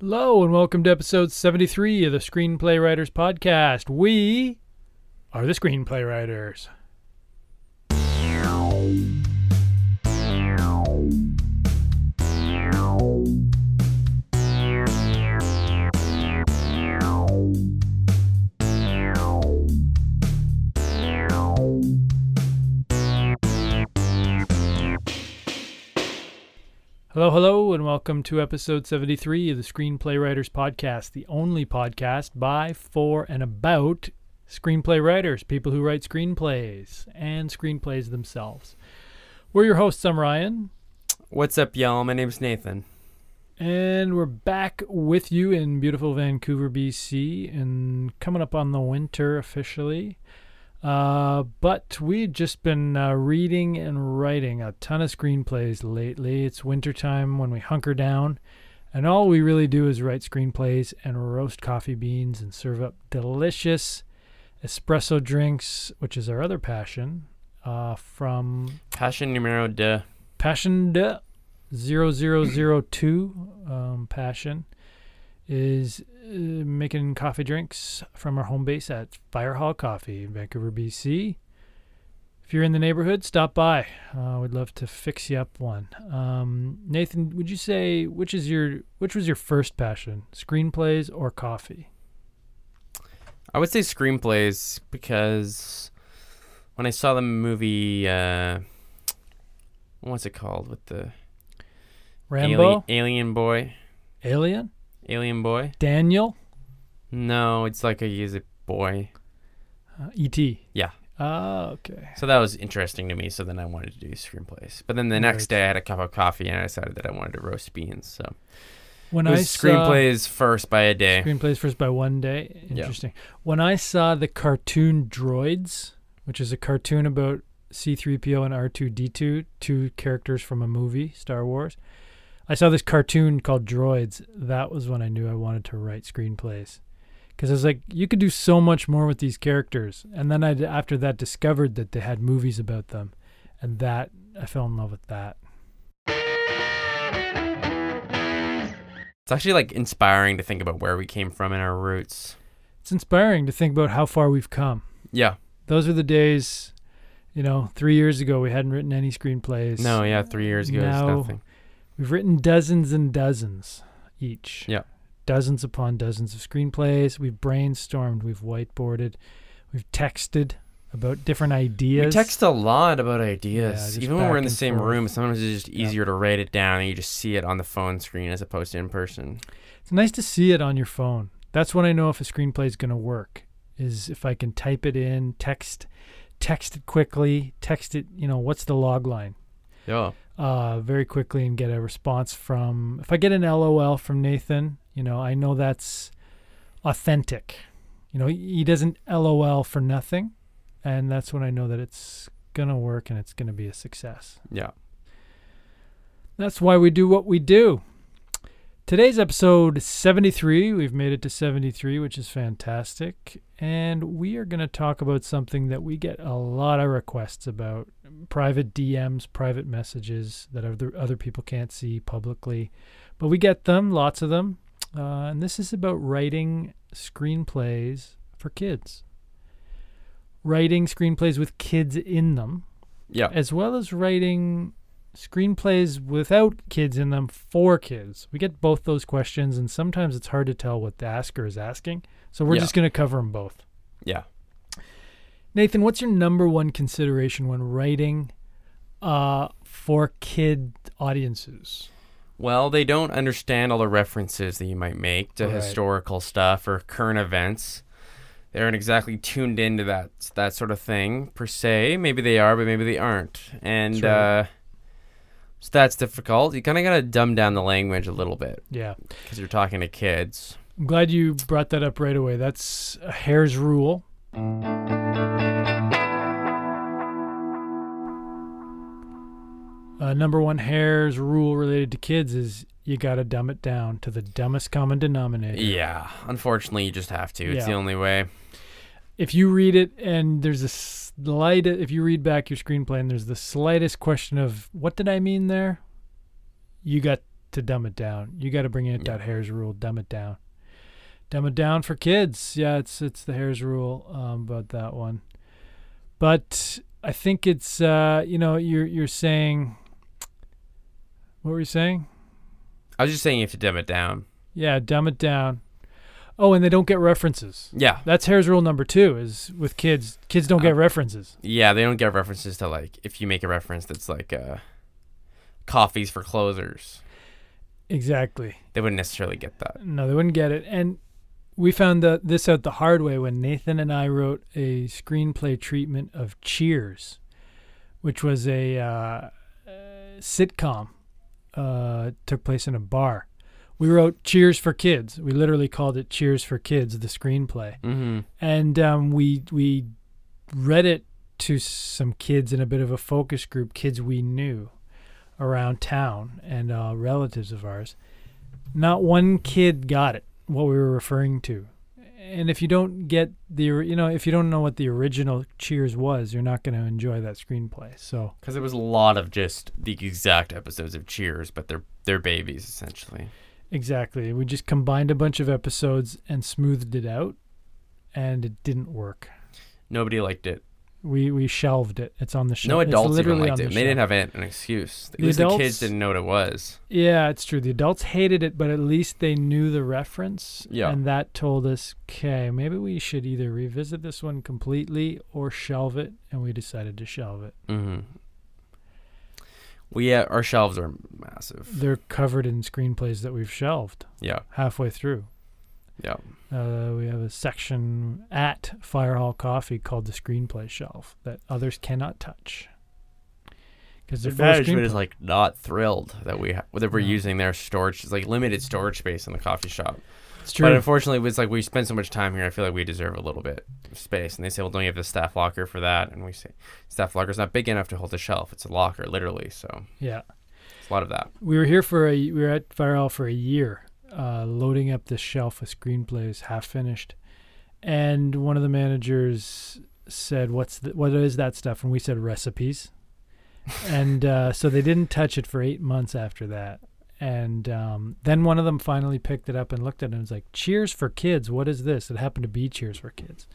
Hello and welcome to episode 73 of the Screenplay Writers Podcast. We are the Screenplay Writers. Hello, hello, and welcome to episode 73 of the Screenplay Writers Podcast, the only podcast by, for, and about screenplay writers, people who write screenplays and screenplays themselves. We're your hosts. I'm Ryan. What's up, y'all? My name's Nathan. And we're back with you in beautiful Vancouver, BC, and coming up on the winter officially. But we've just been reading and writing a ton of screenplays lately. It's wintertime when we hunker down, and all we really do is write screenplays and roast coffee beans and serve up delicious espresso drinks, which is our other passion, from... Passion de 0002, passion, is making coffee drinks from our home base at Firehall Coffee in Vancouver, BC. If you're in the neighborhood, stop by. We'd love to fix you up one. Nathan, would you say which was your first passion, screenplays or coffee? I would say screenplays, because when I saw the movie, what's it called with the Rambo? Alien Boy? Daniel? No, it's like he's a boy. E.T.? Yeah. Oh, okay. So that was interesting to me, so then I wanted to do screenplays. But then the next day I had a cup of coffee and I decided that I wanted to roast beans, so... Screenplays first by one day? Interesting. Yeah. When I saw the cartoon Droids, which is a cartoon about C-3PO and R2-D2, two characters from a movie, Star Wars... I saw this cartoon called Droids. That was when I knew I wanted to write screenplays, because I was like, you could do so much more with these characters. And then I, after that, discovered that they had movies about them, and that I fell in love with that. It's actually like inspiring to think about where we came from and our roots. It's inspiring to think about how far we've come. Yeah. Those are the days, 3 years ago, we hadn't written any screenplays. No, yeah, 3 years ago now, it was nothing. We've written dozens and dozens each. Yeah. Dozens upon dozens of screenplays. We've brainstormed. We've whiteboarded. We've texted about different ideas. We text a lot about ideas. Yeah, even when we're in the same room, sometimes it's just easier to write it down, and you just see it on the phone screen as opposed to in person. It's nice to see it on your phone. That's when I know if a screenplay is going to work, is if I can type it in, text it quickly, what's the log line? Yeah. Very quickly, and get a response from, if I get an LOL from Nathan, I know that's authentic. He doesn't LOL for nothing, and that's when I know that it's going to work and it's going to be a success. Yeah. That's why we do what we do. Today's episode 73. We've made it to 73, which is fantastic. And we are going to talk about something that we get a lot of requests about, private DMs, private messages that other people can't see publicly. But we get them, lots of them. And this is about writing screenplays for kids. Writing screenplays with kids in them. Yeah. As well as writing screenplays without kids in them for kids. We get both those questions, and sometimes it's hard to tell what the asker is asking. So we're just going to cover them both. Yeah. Nathan, what's your number one consideration when writing for kid audiences? Well, they don't understand all the references that you might make to historical stuff or current events. They aren't exactly tuned into that sort of thing, per se. Maybe they are, but maybe they aren't. And... so that's difficult. You kind of got to dumb down the language a little bit. Yeah. Because you're talking to kids. I'm glad you brought that up right away. That's a Hare's Rule. Number one Hare's Rule related to kids is you got to dumb it down to the dumbest common denominator. Yeah. Unfortunately, you just have to. It's the only way. If you read it and if you read back your screenplay and there's the slightest question of what did I mean there, you got to dumb it down. You got to bring in that Hare's Rule, dumb it down. Dumb it down for kids. Yeah, it's the Hare's Rule about that one. But I think it's, you know, you're saying, what were you saying? I was just saying you have to dumb it down. Yeah, dumb it down. Oh, and they don't get references. Yeah. That's Hare's Rule number 2 is with kids. Kids don't get references. Yeah, they don't get references to, like, if you make a reference that's like coffees for closers. Exactly. They wouldn't necessarily get that. No, they wouldn't get it. And we found this out the hard way when Nathan and I wrote a screenplay treatment of Cheers, which was a sitcom. Took place in a bar. We wrote Cheers for Kids. We literally called it Cheers for Kids, the screenplay. Mm-hmm. And we read it to some kids in a bit of a focus group, kids we knew around town and relatives of ours. Not one kid got it, what we were referring to. And if you don't get if you don't know what the original Cheers was, you're not going to enjoy that screenplay. So because there was a lot of just the exact episodes of Cheers, but they're babies essentially. Exactly. We just combined a bunch of episodes and smoothed it out, and it didn't work. Nobody liked it. We shelved it. It's on the shelf. No adults even liked it. They didn't have an excuse. At least the kids didn't know what it was. Yeah, it's true. The adults hated it, but at least they knew the reference. Yeah. And that told us, okay, maybe we should either revisit this one completely or shelve it, and we decided to shelve it. Mm-hmm. Well, yeah, our shelves are massive. They're covered in screenplays that we've shelved. Yeah. Halfway through. Yeah. We have a section at Firehall Coffee called the Screenplay Shelf that others cannot touch. Because the management is like not thrilled that we're using their storage. It's like limited storage space in the coffee shop. It's true. But unfortunately, it's like we spend so much time here. I feel like we deserve a little bit of space. And they say, well, don't you have the staff locker for that? And we say, staff locker's not big enough to hold a shelf. It's a locker, literally. So yeah, it's a lot of that. We were here we were at Firehall for a year. Loading up the shelf with screenplays half finished, and one of the managers said, what is that stuff? And we said recipes. And so they didn't touch it for 8 months after that. And then one of them finally picked it up and looked at it and was like, Cheers for Kids, what is this? It happened to be Cheers for Kids.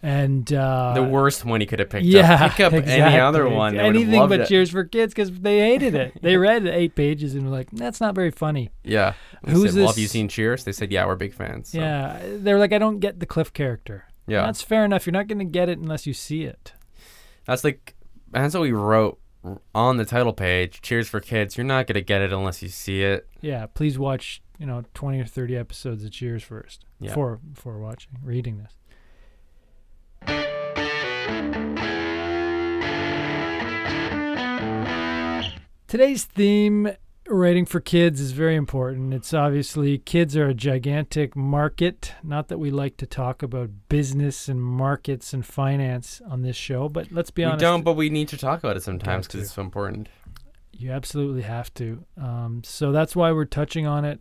And the worst one he could have picked up. Pick up any other one. Anything but Cheers for Kids, because they hated it. They read 8 pages and were like, that's not very funny. Yeah. Who's this? Well, have you seen Cheers? They said, yeah, we're big fans. So. Yeah. They were like, I don't get the Cliff character. Yeah. That's fair enough. You're not going to get it unless you see it. That's what we wrote on the title page, Cheers for Kids. You're not going to get it unless you see it. Yeah. Please watch, 20 or 30 episodes of Cheers first before reading this. Today's theme, writing for kids, is very important. It's obviously kids are a gigantic market. Not that we like to talk about business and markets and finance on this show, but let's be honest. We don't, but we need to talk about it sometimes because it's so important. You absolutely have to. So that's why we're touching on it,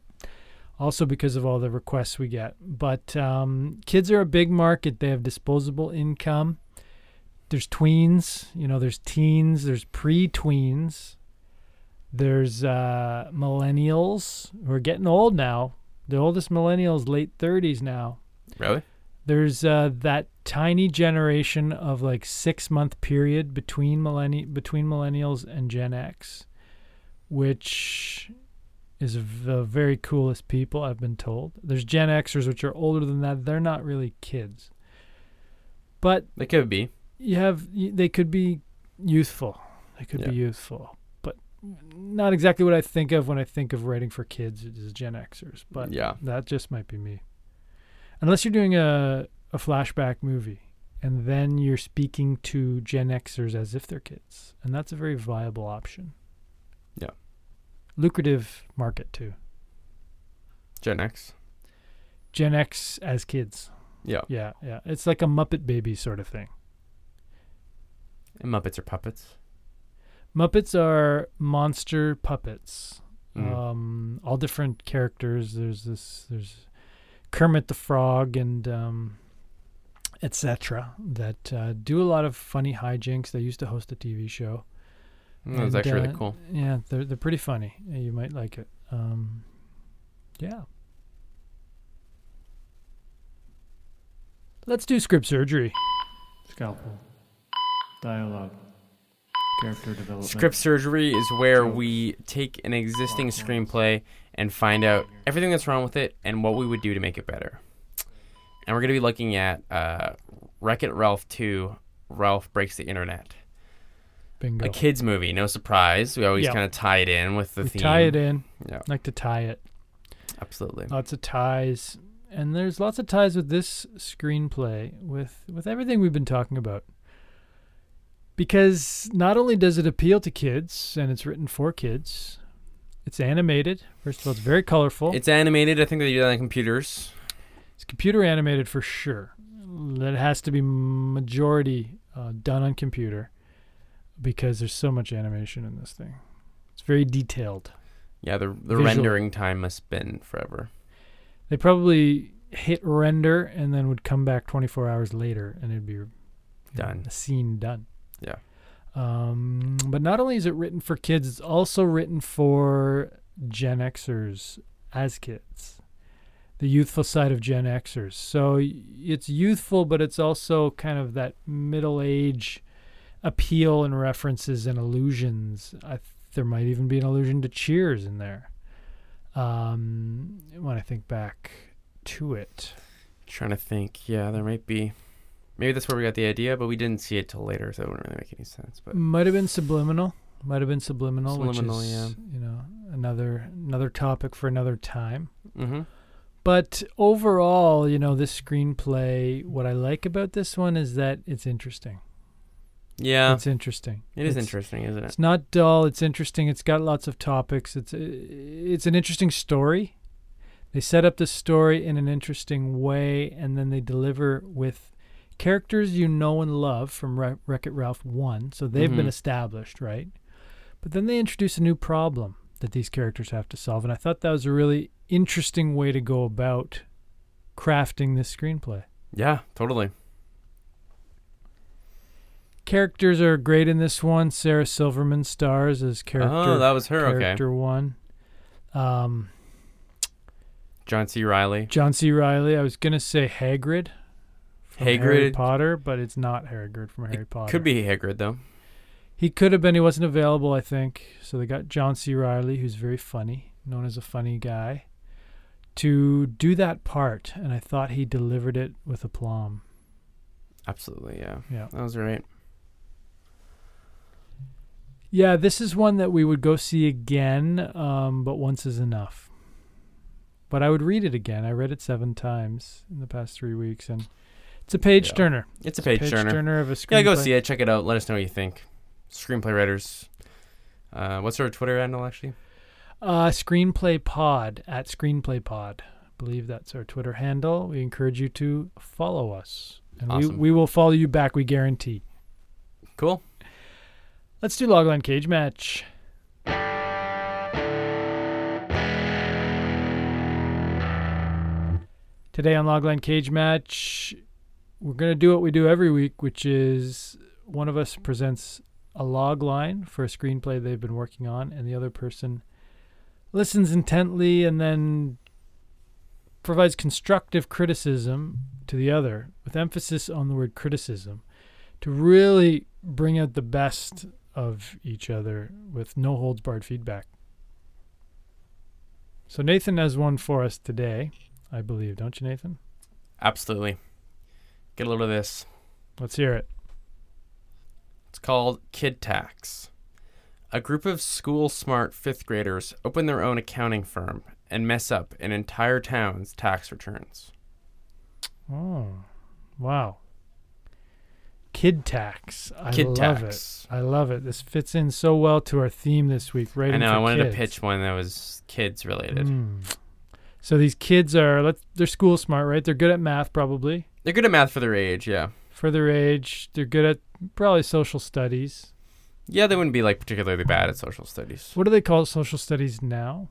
also because of all the requests we get. But kids are a big market. They have disposable income. There's tweens, there's teens, there's pre-tweens. There's millennials who are getting old now. The oldest millennials, late 30s now. Really? There's that tiny generation of 6-month period between millennials and Gen X, which is the very coolest people, I've been told. There's Gen Xers, which are older than that. They're not really kids. But they could be. They could be youthful. They could be youthful. Not exactly what I think of when I think of writing for kids is Gen Xers, but that just might be me. Unless you're doing a flashback movie, and then you're speaking to Gen Xers as if they're kids, and that's a very viable option. Yeah. Lucrative market, too. Gen X? Gen X as kids. Yeah. Yeah, yeah. It's like a Muppet baby sort of thing. And Muppets are puppets. Muppets are monster puppets, all different characters. There's Kermit the Frog and etc. that do a lot of funny hijinks. They used to host a TV show. That was actually really cool. Yeah, they're pretty funny. You might like it. Yeah. Let's do script surgery. Scalpel. Dialogue. Character development. Script surgery is where we take an existing screenplay and find out everything that's wrong with it and what we would do to make it better. And we're going to be looking at Wreck-It Ralph 2, Ralph Breaks the Internet. Bingo. A kid's movie, no surprise. We always kind of tie it in with the theme. Tie it in. Yeah. Like to tie it. Absolutely. Lots of ties. And there's lots of ties with this screenplay, with everything we've been talking about. Because not only does it appeal to kids, and it's written for kids, it's animated. First of all, it's very colorful. It's animated. I think they do that on computers. It's computer animated for sure. That has to be majority done on computer because there's so much animation in this thing. It's very detailed. Yeah, the rendering time must have been forever. They probably hit render and then would come back 24 hours later and it'd be done. A scene done. Yeah. But not only is it written for kids, it's also written for Gen Xers as kids, the youthful side of Gen Xers. So it's youthful, but it's also kind of that middle age appeal and references and allusions. There might even be an allusion to Cheers in there when I think back to it. Trying to think. Yeah, there might be. Maybe that's where we got the idea, but we didn't see it till later, so it wouldn't really make any sense. But might have been subliminal. Subliminal, which is, you know, another topic for another time. Mm-hmm. But overall, you know, this screenplay, what I like about this one is that it's interesting. Yeah. It's interesting. It's interesting, isn't it? It's not dull. It's interesting. It's got lots of topics. It's an interesting story. They set up the story in an interesting way, and then they deliver with characters you know and love from Wreck-It Ralph 1, so they've been established, right? But then they introduce a new problem that these characters have to solve, and I thought that was a really interesting way to go about crafting this screenplay. Yeah, totally. Characters are great in this one. Sarah Silverman stars as character. Oh, that was her, character okay. Character 1. John C. Reilly. I was going to say Hagrid. Hagrid. Harry Potter, but it's not Hagrid from Harry Potter. Could be Hagrid, though. He could have been. He wasn't available, I think. So they got John C. Reilly, who's very funny, known as a funny guy, to do that part. And I thought he delivered it with aplomb. Absolutely, yeah. Yeah. That was right. Yeah, this is one that we would go see again, but once is enough. But I would read it again. I read it 7 times in the past 3 weeks, and... it's a page turner. It's a page turner. Of a screenplay. Yeah, go see it. Check it out. Let us know what you think. Screenplay Writers. What's our Twitter handle, actually? Screenplay Pod, at Screenplay Pod. I believe that's our Twitter handle. We encourage you to follow us. And awesome. We will follow you back, we guarantee. Cool. Let's do Logline Cage Match. Today on Logline Cage Match... we're going to do what we do every week, which is one of us presents a log line for a screenplay they've been working on, and the other person listens intently and then provides constructive criticism to the other, with emphasis on the word criticism, to really bring out the best of each other with no holds barred feedback. So Nathan has one for us today, I believe. Don't you, Nathan? Absolutely. Get a load of this. Let's hear it. It's called Kid Tax. A group of school-smart fifth graders open their own accounting firm and mess up an entire town's tax returns. Oh, wow. Kid Tax. I love it. This fits in so well to our theme this week, right? I know. I wanted to pitch one that was kids-related. So these kids they're school-smart, right? They're good at math, probably. They're good at math for their age, yeah. For their age. They're good at probably social studies. Yeah, they wouldn't be like particularly bad at social studies. What do they call social studies now?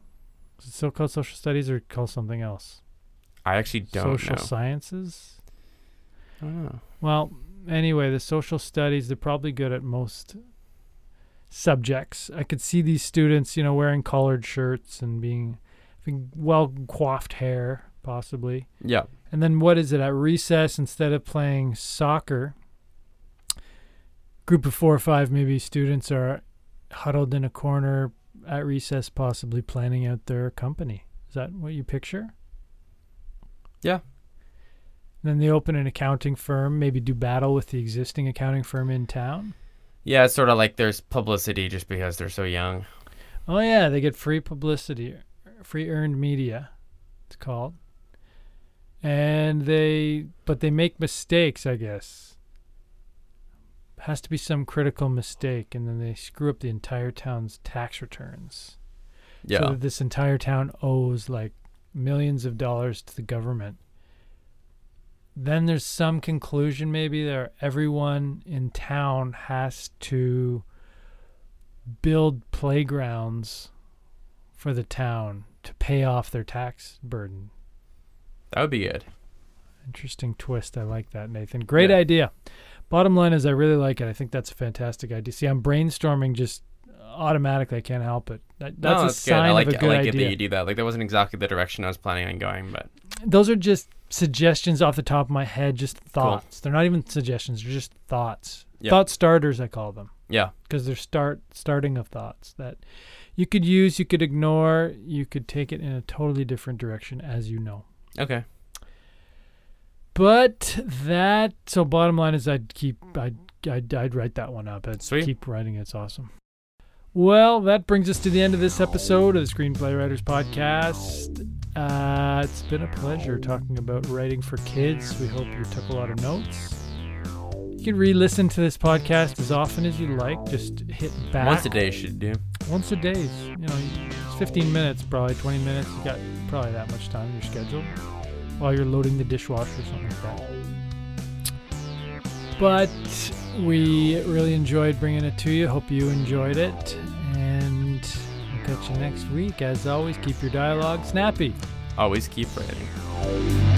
Is it still called social studies or called something else? I actually don't know. Social sciences? I don't know. Well, anyway, the social studies, they're probably good at most subjects. I could see these students, you know, wearing collared shirts and having well coiffed hair, possibly. Yeah. And then what is it? At recess, instead of playing soccer, group of 4 or 5 maybe students are huddled in a corner at recess, possibly planning out their company. Is that what you picture? Yeah. Then they open an accounting firm, maybe do battle with the existing accounting firm in town. Yeah, it's sort of like there's publicity just because they're so young. Oh, yeah, they get free publicity, free earned media, it's called. And but they make mistakes, I guess. Has to be some critical mistake, and then they screw up the entire town's tax returns. Yeah. So that this entire town owes like millions of dollars to the government. Then there's some conclusion maybe that everyone in town has to build playgrounds for the town to pay off their tax burden. That would be good. Interesting twist. I like that, Nathan. Great idea. Bottom line is I really like it. I think that's a fantastic idea. See, I'm brainstorming just automatically. I can't help it. That's good. Sign of a good idea. I like it that you do that. Like, that wasn't exactly the direction I was planning on going, but... Those are just suggestions off the top of my head, just thoughts. Cool. They're not even suggestions. They're just thoughts. Yep. Thought starters, I call them. Yeah. Because they're starting of thoughts that you could use, you could ignore, you could take it in a totally different direction, as you know. Okay. But so bottom line is I'd write that one up. Keep writing it. It's awesome. Well, that brings us to the end of this episode of the Screenplay Writers Podcast. It's been a pleasure talking about writing for kids. We hope you took a lot of notes. You can re-listen to this podcast as often as you like. Just hit back. Once a day should do. Once a day. You know, it's 15 minutes, probably 20 minutes. You got probably that much time in your schedule while you're loading the dishwasher or something like that. But we really enjoyed bringing it to you. Hope you enjoyed it. And we'll catch you next week. As always, keep your dialogue snappy. Always keep writing.